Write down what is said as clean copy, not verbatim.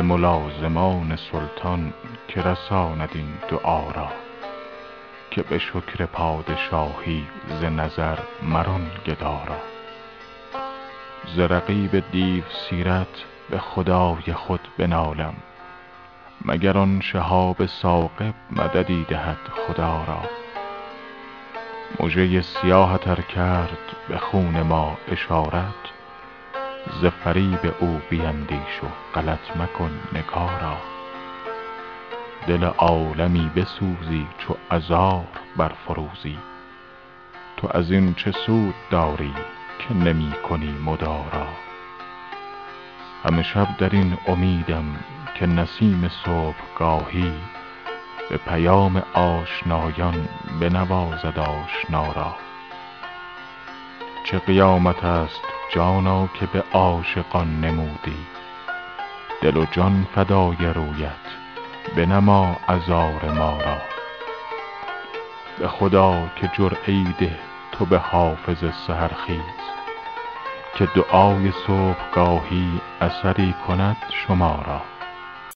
به ملازمان سلطان که رساند این دعا را، که به شکر پادشاهی ز نظر مران گدا را. ز رقیب دیو سیرت به خدای خود بنالم، مگر آن شهاب ثاقب مددی دهد خدا را. مژه سیاهت ار کرد به خون ما اشارت، ز فریب او بیندیش و غلط مکن نگارا. دل عالمی بسوزی چو عذار برفروزی، تو از این چه سود داری که نمی کنی مدارا. همه شب در این امیدم که نسیم صبحگاهی به پیام آشنایان بنوازد آشنا را. چه قیامت است جانا که به عاشقان نمودی، دل و جان فدای رویت بنما عذار ما را. به خدا که جرعه‌ای ده تو به حافظ سحرخیز، که دعای صبحگاهی اثری کند شما را.